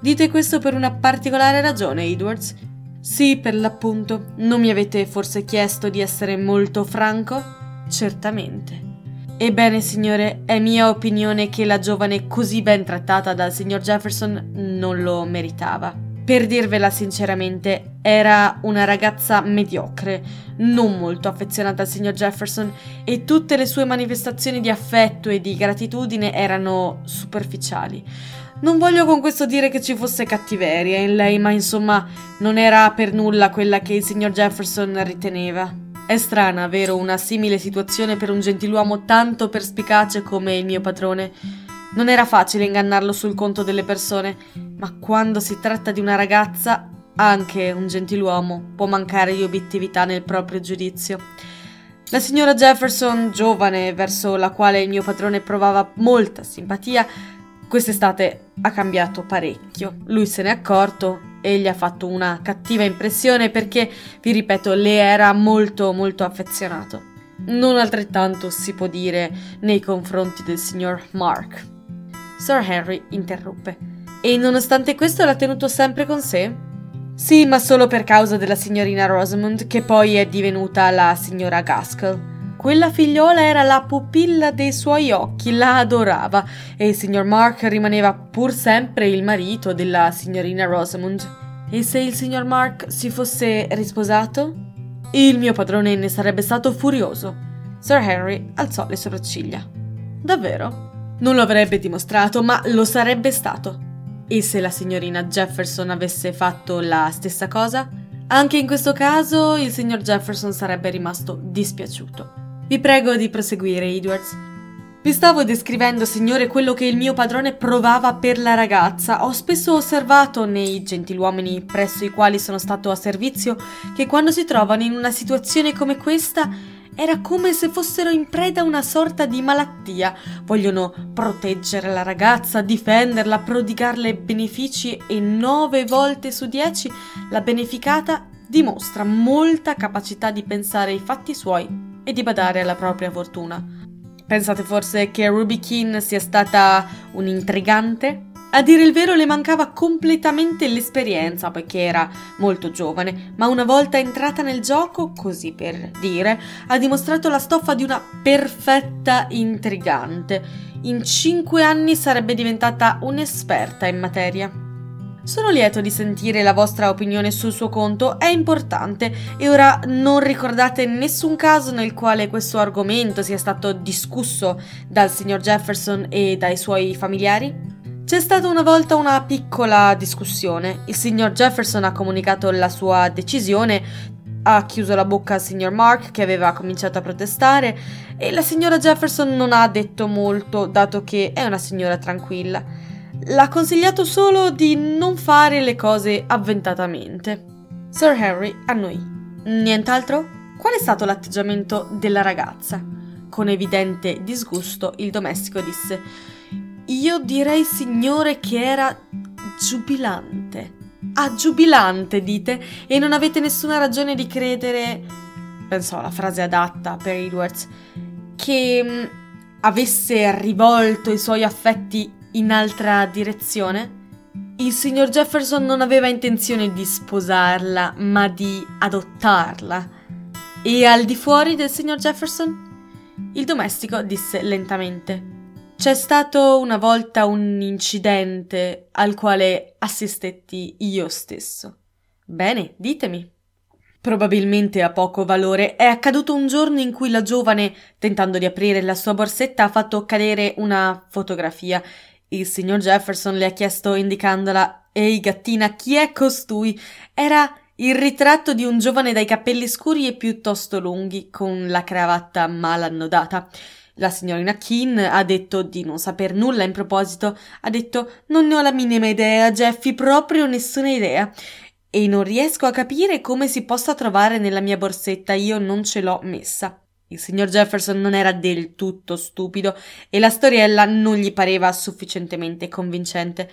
Dite questo per una particolare ragione, Edwards? Sì, per l'appunto. Non mi avete forse chiesto di essere molto franco? Certamente. Ebbene, signore, è mia opinione che la giovane così ben trattata dal signor Jefferson non lo meritava. Per dirvela sinceramente, era una ragazza mediocre, non molto affezionata al signor Jefferson, e tutte le sue manifestazioni di affetto e di gratitudine erano superficiali. Non voglio con questo dire che ci fosse cattiveria in lei, ma insomma non era per nulla quella che il signor Jefferson riteneva. È strana, vero, una simile situazione per un gentiluomo tanto perspicace come il mio padrone. Non era facile ingannarlo sul conto delle persone, ma quando si tratta di una ragazza, anche un gentiluomo può mancare di obiettività nel proprio giudizio. La signora Jefferson, giovane, verso la quale il mio padrone provava molta simpatia, quest'estate ha cambiato parecchio. Lui se n'è accorto e gli ha fatto una cattiva impressione perché, vi ripeto, le era molto molto affezionato. Non altrettanto si può dire nei confronti del signor Mark. Sir Henry interruppe. E nonostante questo l'ha tenuto sempre con sé? Sì, ma solo per causa della signorina Rosamond, che poi è divenuta la signora Gaskell. Quella figliola era la pupilla dei suoi occhi, la adorava, e il signor Mark rimaneva pur sempre il marito della signorina Rosamond. E se il signor Mark si fosse risposato? Il mio padrone ne sarebbe stato furioso. Sir Henry alzò le sopracciglia. Davvero? Non lo avrebbe dimostrato, ma lo sarebbe stato. E se la signorina Jefferson avesse fatto la stessa cosa? Anche in questo caso il signor Jefferson sarebbe rimasto dispiaciuto. Vi prego di proseguire, Edwards. Vi stavo descrivendo, signore, quello che il mio padrone provava per la ragazza. Ho spesso osservato nei gentiluomini presso i quali sono stato a servizio che quando si trovano in una situazione come questa era come se fossero in preda a una sorta di malattia. Vogliono proteggere la ragazza, difenderla, prodigarle benefici e 9 volte su 10 la beneficata dimostra molta capacità di pensare ai fatti suoi e di badare alla propria fortuna. Pensate forse che Ruby Keane sia stata un'intrigante? A dire il vero le mancava completamente l'esperienza poiché era molto giovane, ma una volta entrata nel gioco, così per dire, ha dimostrato la stoffa di una perfetta intrigante. In 5 anni sarebbe diventata un'esperta in materia. Sono lieto di sentire la vostra opinione sul suo conto, è importante, e ora non ricordate nessun caso nel quale questo argomento sia stato discusso dal signor Jefferson e dai suoi familiari? C'è stata una volta una piccola discussione, il signor Jefferson ha comunicato la sua decisione, ha chiuso la bocca al signor Mark che aveva cominciato a protestare e la signora Jefferson non ha detto molto dato che è una signora tranquilla. L'ha consigliato solo di non fare le cose avventatamente. Sir Henry annui. Nient'altro? Qual è stato l'atteggiamento della ragazza? Con evidente disgusto il domestico disse: io direi, signore, che era giubilante. Ah, giubilante, dite? E non avete nessuna ragione di credere, pensò alla frase adatta per Edwards, che avesse rivolto i suoi affetti in altra direzione? Il signor Jefferson non aveva intenzione di sposarla, ma di adottarla. E al di fuori del signor Jefferson? Il domestico disse lentamente: c'è stato una volta un incidente al quale assistetti io stesso. Bene, ditemi. Probabilmente a poco valore, è accaduto un giorno in cui la giovane, tentando di aprire la sua borsetta, ha fatto cadere una fotografia. Il signor Jefferson le ha chiesto, indicandola, Ehi gattina, chi è costui? Era il ritratto di un giovane dai capelli scuri e piuttosto lunghi, con la cravatta mal annodata. La signorina Keane ha detto di non saper nulla in proposito, ha detto «Non ne ho la minima idea, Jeffy, proprio nessuna idea». E non riesco a capire come si possa trovare nella mia borsetta, io non ce l'ho messa. Il signor Jefferson non era del tutto stupido e la storiella non gli pareva sufficientemente convincente.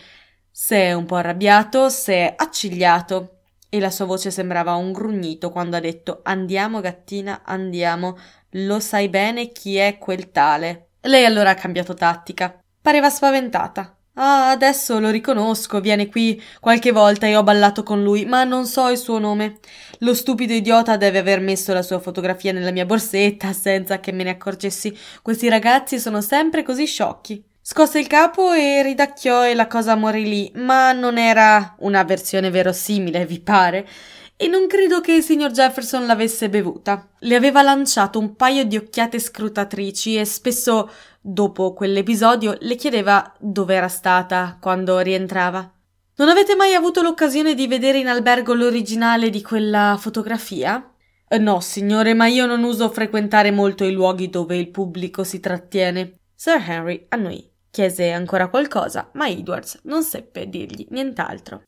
Se è un po' arrabbiato, se è accigliato, e la sua voce sembrava un grugnito quando ha detto «Andiamo gattina, andiamo, lo sai bene chi è quel tale». Lei allora ha cambiato tattica, pareva spaventata. «Ah, adesso lo riconosco, viene qui qualche volta e ho ballato con lui, ma non so il suo nome. Lo stupido idiota deve aver messo la sua fotografia nella mia borsetta senza che me ne accorgessi. Questi ragazzi sono sempre così sciocchi». Scosse il capo e ridacchiò e la cosa morì lì, ma non era una versione verosimile, vi pare? E non credo che il signor Jefferson l'avesse bevuta. Le aveva lanciato un paio di occhiate scrutatrici e spesso, dopo quell'episodio, le chiedeva dove era stata quando rientrava. Non avete mai avuto l'occasione di vedere in albergo l'originale di quella fotografia? No, signore, ma io non uso frequentare molto i luoghi dove il pubblico si trattiene. Sir Henry annui, chiese ancora qualcosa, ma Edwards non seppe dirgli nient'altro.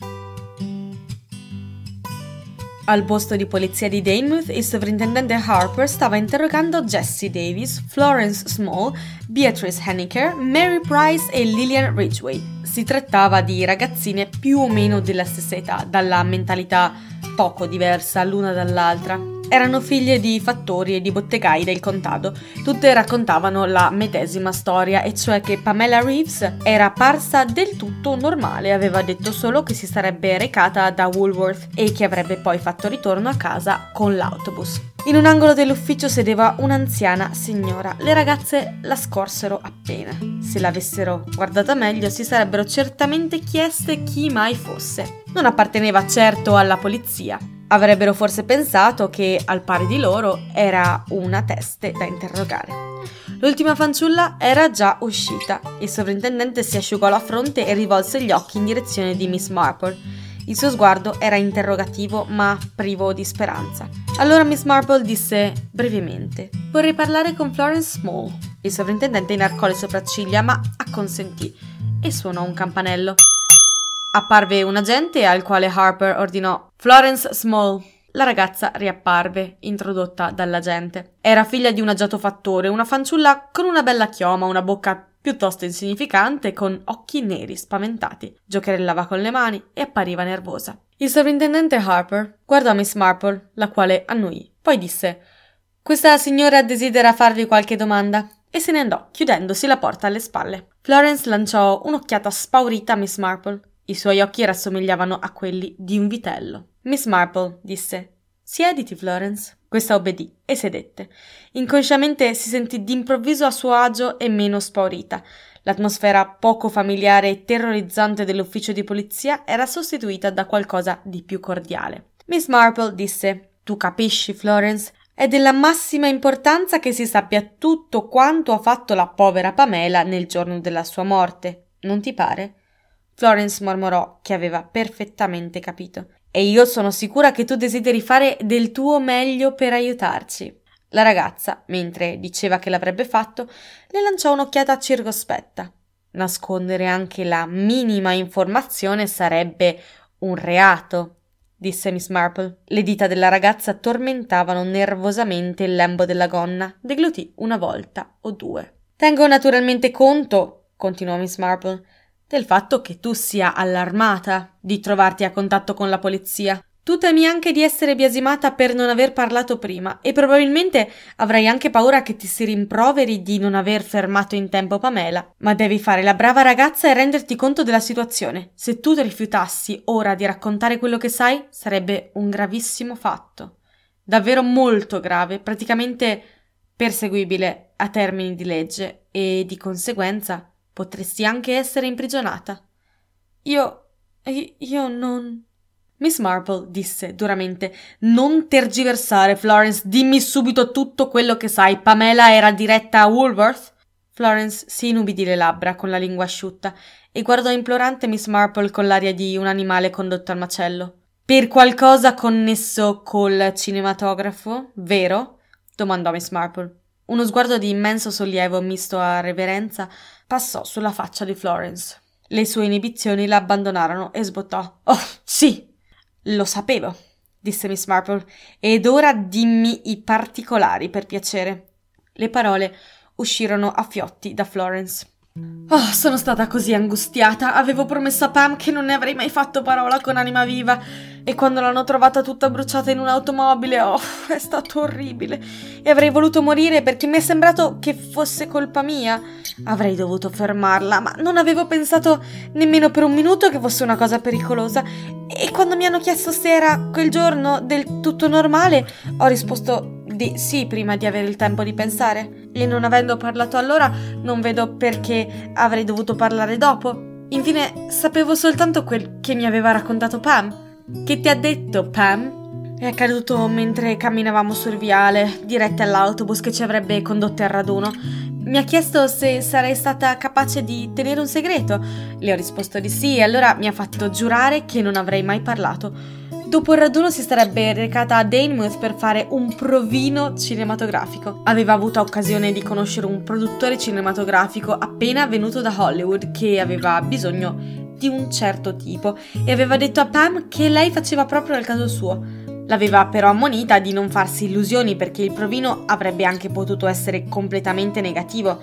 Al posto di polizia di Danemouth, il sovrintendente Harper stava interrogando Jesse Davis, Florence Small, Beatrice Henniker, Mary Price e Lillian Ridgway. Si trattava di ragazzine più o meno della stessa età, dalla mentalità poco diversa l'una dall'altra. Erano figlie di fattori e di bottegai del contado. Tutte raccontavano la medesima storia, e cioè che Pamela Reeves era apparsa del tutto normale, aveva detto solo che si sarebbe recata da Woolworth e che avrebbe poi fatto ritorno a casa con l'autobus. In un angolo dell'ufficio sedeva un'anziana signora. Le ragazze la scorsero appena. Se l'avessero guardata meglio si sarebbero certamente chieste chi mai fosse. Non apparteneva certo alla polizia. Avrebbero forse pensato che, al pari di loro, era una teste da interrogare. L'ultima fanciulla era già uscita. Il sovrintendente si asciugò la fronte e rivolse gli occhi in direzione di Miss Marple. Il suo sguardo era interrogativo ma privo di speranza. Allora Miss Marple disse brevemente «Vorrei parlare con Florence Small». Il sovrintendente inarcò le sopracciglia ma acconsentì e suonò un campanello. Apparve un agente al quale Harper ordinò «Florence Small». La ragazza riapparve, introdotta dall'agente. Era figlia di un agiato fattore, una fanciulla con una bella chioma, una bocca piuttosto insignificante, con occhi neri spaventati. Giocherellava con le mani e appariva nervosa. Il sovrintendente Harper guardò Miss Marple, la quale annui. Poi disse «Questa signora desidera farvi qualche domanda» e se ne andò, chiudendosi la porta alle spalle. Florence lanciò un'occhiata spaurita a Miss Marple. I suoi occhi rassomigliavano a quelli di un vitello. Miss Marple disse «Siediti, Florence». Questa obbedì e sedette. Inconsciamente si sentì d'improvviso a suo agio e meno spaurita. L'atmosfera poco familiare e terrorizzante dell'ufficio di polizia era sostituita da qualcosa di più cordiale. Miss Marple disse «Tu capisci, Florence? È della massima importanza che si sappia tutto quanto ha fatto la povera Pamela nel giorno della sua morte. Non ti pare?» Florence mormorò che aveva perfettamente capito. «E io sono sicura che tu desideri fare del tuo meglio per aiutarci». La ragazza, mentre diceva che l'avrebbe fatto, le lanciò un'occhiata circospetta. «Nascondere anche la minima informazione sarebbe un reato», disse Miss Marple. Le dita della ragazza tormentavano nervosamente il lembo della gonna. Deglutì una volta o due. «Tengo naturalmente conto», continuò Miss Marple, «del fatto che tu sia allarmata di trovarti a contatto con la polizia. Tu temi anche di essere biasimata per non aver parlato prima e probabilmente avrai anche paura che ti si rimproveri di non aver fermato in tempo Pamela. Ma devi fare la brava ragazza e renderti conto della situazione. Se tu ti rifiutassi ora di raccontare quello che sai, sarebbe un gravissimo fatto. Davvero molto grave, praticamente perseguibile a termini di legge e di conseguenza... potresti anche essere imprigionata». Io non... Miss Marple disse duramente «Non tergiversare, Florence, dimmi subito tutto quello che sai. Pamela era diretta a Woolworth?» Florence si inumidì le labbra con la lingua asciutta e guardò implorante Miss Marple con l'aria di un animale condotto al macello. «Per qualcosa connesso col cinematografo, vero?» domandò Miss Marple. Uno sguardo di immenso sollievo misto a reverenza passò sulla faccia di Florence. Le sue inibizioni la abbandonarono e sbottò. «Oh, sì! Lo sapevo!» disse Miss Marple. «Ed ora dimmi i particolari, per piacere!» Le parole uscirono a fiotti da Florence. «Oh, sono stata così angustiata. Avevo promesso a Pam che non ne avrei mai fatto parola con anima viva. E quando l'hanno trovata tutta bruciata in un'automobile, oh, è stato orribile. E avrei voluto morire perché mi è sembrato che fosse colpa mia. Avrei dovuto fermarla, ma non avevo pensato nemmeno per un minuto che fosse una cosa pericolosa. E quando mi hanno chiesto se era quel giorno del tutto normale, ho risposto di sì prima di avere il tempo di pensare, e non avendo parlato allora non vedo perché avrei dovuto parlare dopo. Infine sapevo soltanto quel che mi aveva raccontato Pam». «Che ti ha detto Pam?» «È accaduto mentre camminavamo sul viale dirette all'autobus che ci avrebbe condotte al raduno. Mi ha chiesto se sarei stata capace di tenere un segreto, le ho risposto di sì e allora mi ha fatto giurare che non avrei mai parlato. Dopo il raduno si sarebbe recata a Danemouth per fare un provino cinematografico. Aveva avuto occasione di conoscere un produttore cinematografico appena venuto da Hollywood che aveva bisogno di un certo tipo e aveva detto a Pam che lei faceva proprio il caso suo. L'aveva però ammonita di non farsi illusioni perché il provino avrebbe anche potuto essere completamente negativo.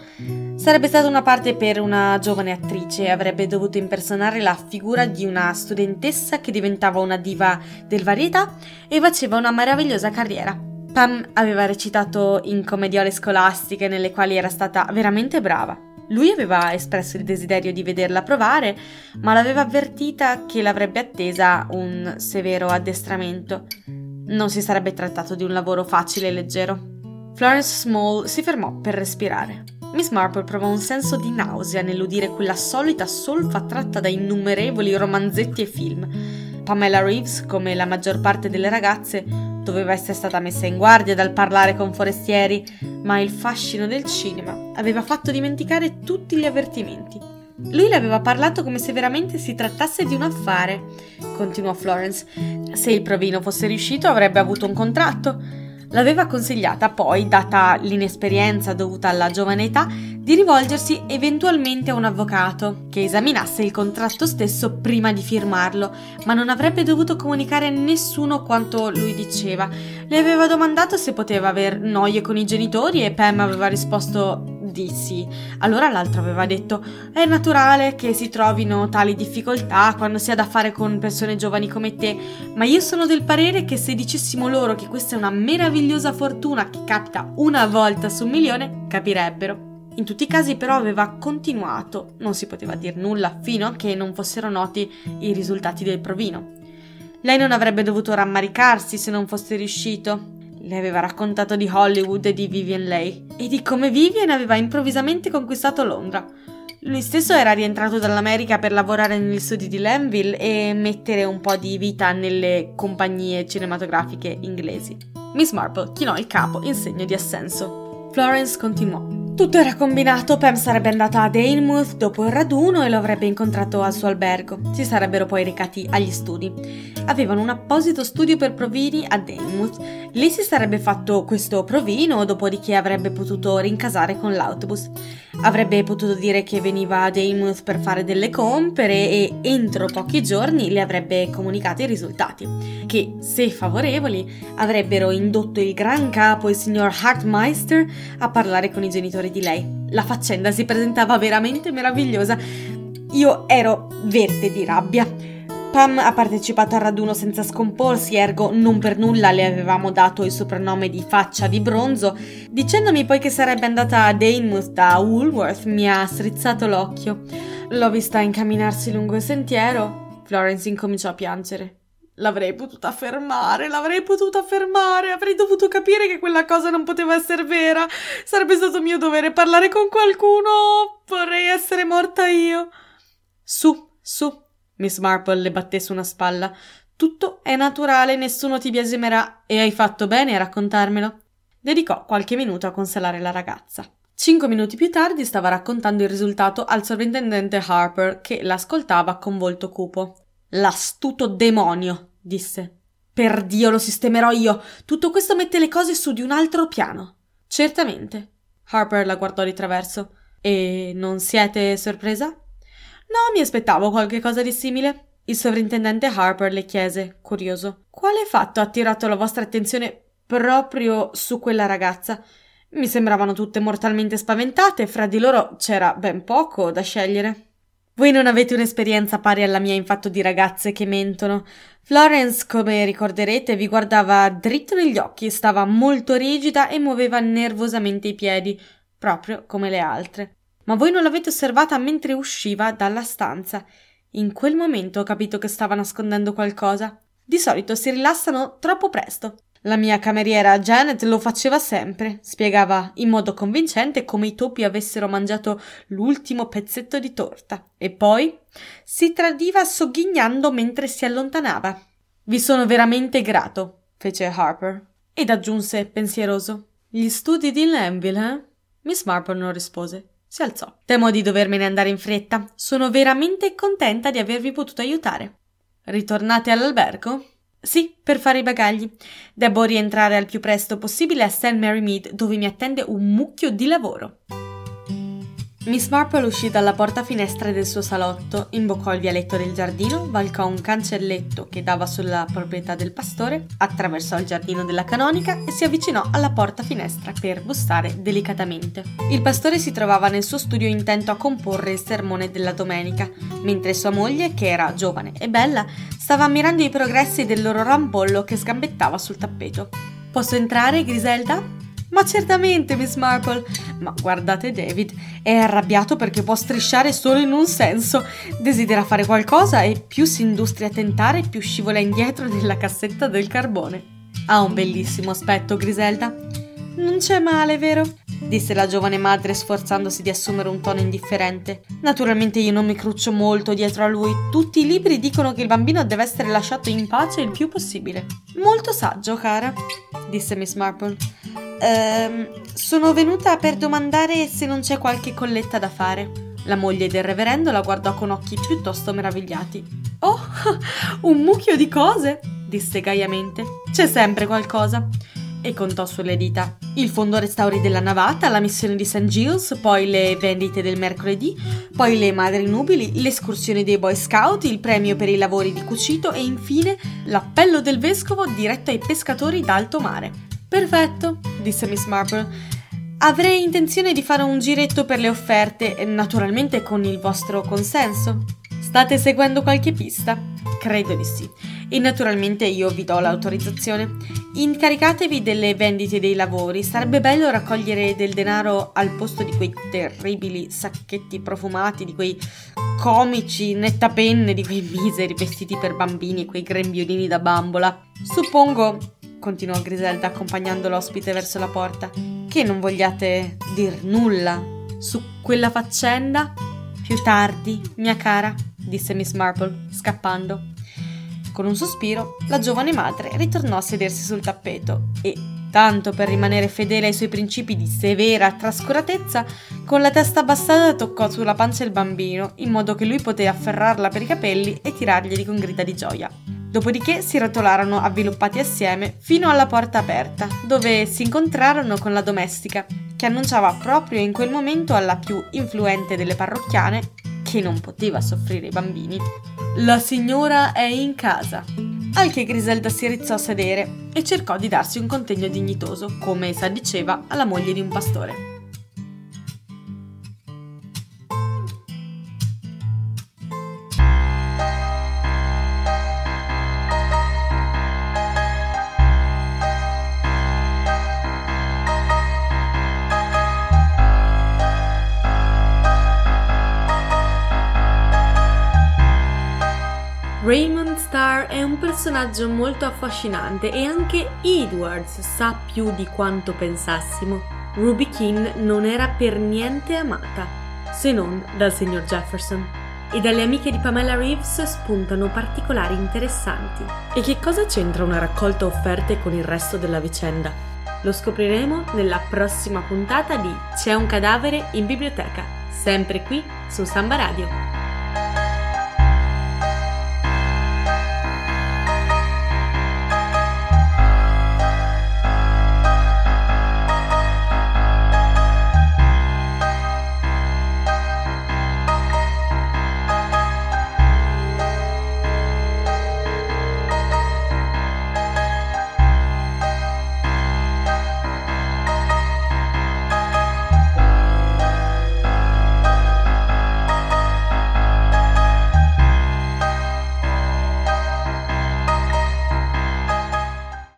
Sarebbe stata una parte per una giovane attrice e avrebbe dovuto impersonare la figura di una studentessa che diventava una diva del varietà e faceva una meravigliosa carriera. Pam aveva recitato in commediole scolastiche nelle quali era stata veramente brava. Lui aveva espresso il desiderio di vederla provare, ma l'aveva avvertita che l'avrebbe attesa un severo addestramento. Non si sarebbe trattato di un lavoro facile e leggero. Florence Small si fermò per respirare. Miss Marple provò un senso di nausea nell'udire quella solita solfa tratta da innumerevoli romanzetti e film. Pamela Reeves, come la maggior parte delle ragazze, doveva essere stata messa in guardia dal parlare con forestieri, ma il fascino del cinema aveva fatto dimenticare tutti gli avvertimenti. «Lui le aveva parlato come se veramente si trattasse di un affare», continuò Florence. «Se il provino fosse riuscito avrebbe avuto un contratto». L'aveva consigliata poi, data l'inesperienza dovuta alla giovane età, di rivolgersi eventualmente a un avvocato che esaminasse il contratto stesso prima di firmarlo, ma non avrebbe dovuto comunicare a nessuno quanto lui diceva. Le aveva domandato se poteva aver noie con i genitori e Pam aveva risposto di sì. Allora l'altro aveva detto: «È naturale che si trovino tali difficoltà quando si ha da fare con persone giovani come te, ma io sono del parere che se dicessimo loro che questa è una meravigliosa fortuna che capita una volta su 1.000.000, capirebbero». In tutti i casi però aveva continuato, non si poteva dir nulla fino a che non fossero noti i risultati del provino. Lei non avrebbe dovuto rammaricarsi se non fosse riuscito. Le aveva raccontato di Hollywood e di Vivien Leigh e di come Vivien aveva improvvisamente conquistato Londra. Lui stesso era rientrato dall'America per lavorare negli studi di Lanville e mettere un po' di vita nelle compagnie cinematografiche inglesi. Miss Marple chinò il capo in segno di assenso. Florence continuò: «Tutto era combinato. Pam sarebbe andata a Danemouth dopo il raduno e lo avrebbe incontrato al suo albergo. Si sarebbero poi recati agli studi. Avevano un apposito studio per provini a Danemouth. Lì si sarebbe fatto questo provino, dopodiché avrebbe potuto rincasare con l'autobus. Avrebbe potuto dire che veniva a Danemouth per fare delle compere e entro pochi giorni le avrebbe comunicato i risultati, che, se favorevoli, avrebbero indotto il gran capo, il signor Hartmeister, a parlare con i genitori di lei. La faccenda si presentava veramente meravigliosa. Io ero verde di rabbia. Pam ha partecipato al raduno senza scomporsi, ergo non per nulla le avevamo dato il soprannome di faccia di bronzo. Dicendomi poi che sarebbe andata a Danemouth da Woolworth mi ha strizzato l'occhio. L'ho vista incamminarsi lungo il sentiero». Florence incominciò a piangere. L'avrei potuta fermare, avrei dovuto capire che quella cosa non poteva essere vera. Sarebbe stato mio dovere parlare con qualcuno, vorrei essere morta io». Su, Miss Marple le batté su una spalla. «Tutto è naturale, nessuno ti biasimerà e hai fatto bene a raccontarmelo». Dedicò qualche minuto a consolare la ragazza. 5 minuti più tardi stava raccontando il risultato al sovrintendente Harper, che l'ascoltava con volto cupo. «L'astuto demonio!» disse. «Per Dio, lo sistemerò io! Tutto questo mette le cose su di un altro piano!» «Certamente!» Harper la guardò di traverso. «E non siete sorpresa?» «No, mi aspettavo qualche cosa di simile!» Il sovrintendente Harper le chiese, curioso: «Quale fatto ha attirato la vostra attenzione proprio su quella ragazza? Mi sembravano tutte mortalmente spaventate, fra di loro c'era ben poco da scegliere». «Voi non avete un'esperienza pari alla mia in fatto di ragazze che mentono. Florence, come ricorderete, vi guardava dritto negli occhi, stava molto rigida e muoveva nervosamente i piedi, proprio come le altre. Ma voi non l'avete osservata mentre usciva dalla stanza. In quel momento ho capito che stava nascondendo qualcosa. Di solito si rilassano troppo presto. La mia cameriera Janet lo faceva sempre», spiegava in modo convincente come i topi avessero mangiato l'ultimo pezzetto di torta, «e poi si tradiva sogghignando mentre si allontanava». «Vi sono veramente grato», fece Harper, ed aggiunse pensieroso: «Gli studi di Lanville, eh?» Miss Marple non rispose. Si alzò. «Temo di dovermene andare in fretta. Sono veramente contenta di avervi potuto aiutare». «Ritornate all'albergo?» «Sì, per fare i bagagli. Debbo rientrare al più presto possibile a St. Mary Mead, dove mi attende un mucchio di lavoro». Miss Marple uscì dalla porta finestra del suo salotto, imboccò il vialetto del giardino, varcò un cancelletto che dava sulla proprietà del pastore, attraversò il giardino della canonica e si avvicinò alla porta finestra per bussare delicatamente. Il pastore si trovava nel suo studio intento a comporre il sermone della domenica, mentre sua moglie, che era giovane e bella, stava ammirando i progressi del loro rampollo che sgambettava sul tappeto. «Posso entrare, Griselda?» «Ma certamente, Miss Marple, ma guardate David, è arrabbiato perché può strisciare solo in un senso, desidera fare qualcosa e più si industria a tentare più scivola indietro nella cassetta del carbone». «Ha un bellissimo aspetto, Griselda». «Non c'è male, vero?» disse la giovane madre sforzandosi di assumere un tono indifferente. «Naturalmente io non mi cruccio molto dietro a lui, tutti i libri dicono che il bambino deve essere lasciato in pace il più possibile». «Molto saggio, cara», disse Miss Marple. Sono venuta per domandare se non c'è qualche colletta da fare». La moglie del reverendo la guardò con occhi piuttosto meravigliati. «Oh, un mucchio di cose!» disse gaiamente. «C'è sempre qualcosa!» e contò sulle dita: il fondo restauri della navata, la missione di St. Giles, poi le vendite del mercoledì, poi le madri nubili, l'escursione dei Boy Scout, il premio per i lavori di cucito e infine l'appello del vescovo diretto ai pescatori d'alto mare. «Perfetto», disse Miss Marple. «Avrei intenzione di fare un giretto per le offerte, naturalmente con il vostro consenso». «State seguendo qualche pista?» «Credo di sì. E naturalmente io vi do l'autorizzazione. Incaricatevi delle vendite dei lavori. Sarebbe bello raccogliere del denaro al posto di quei terribili sacchetti profumati, di quei comici nettapenne, di quei miseri vestiti per bambini e quei grembiolini da bambola. Suppongo», continuò Griselda accompagnando l'ospite verso la porta, «che non vogliate dir nulla su quella faccenda?» «Più tardi, mia cara», disse Miss Marple, scappando. Con un sospiro, la giovane madre ritornò a sedersi sul tappeto e, tanto per rimanere fedele ai suoi principi di severa trascuratezza, con la testa abbassata toccò sulla pancia il bambino, in modo che lui poté afferrarla per i capelli e tirarglieli con grida di gioia. Dopodiché si rotolarono avviluppati assieme fino alla porta aperta, dove si incontrarono con la domestica, che annunciava proprio in quel momento alla più influente delle parrocchiane, che non poteva soffrire i bambini: «La signora è in casa». Al che Griselda si rizzò a sedere e cercò di darsi un contegno dignitoso, come essa diceva alla moglie di un pastore. Raymond Starr è un personaggio molto affascinante e anche Edwards sa più di quanto pensassimo. Ruby Keane non era per niente amata, se non dal signor Jefferson, e dalle amiche di Pamela Reeves spuntano particolari interessanti. E che cosa c'entra una raccolta offerte con il resto della vicenda? Lo scopriremo nella prossima puntata di C'è un cadavere in biblioteca, sempre qui su Samba Radio.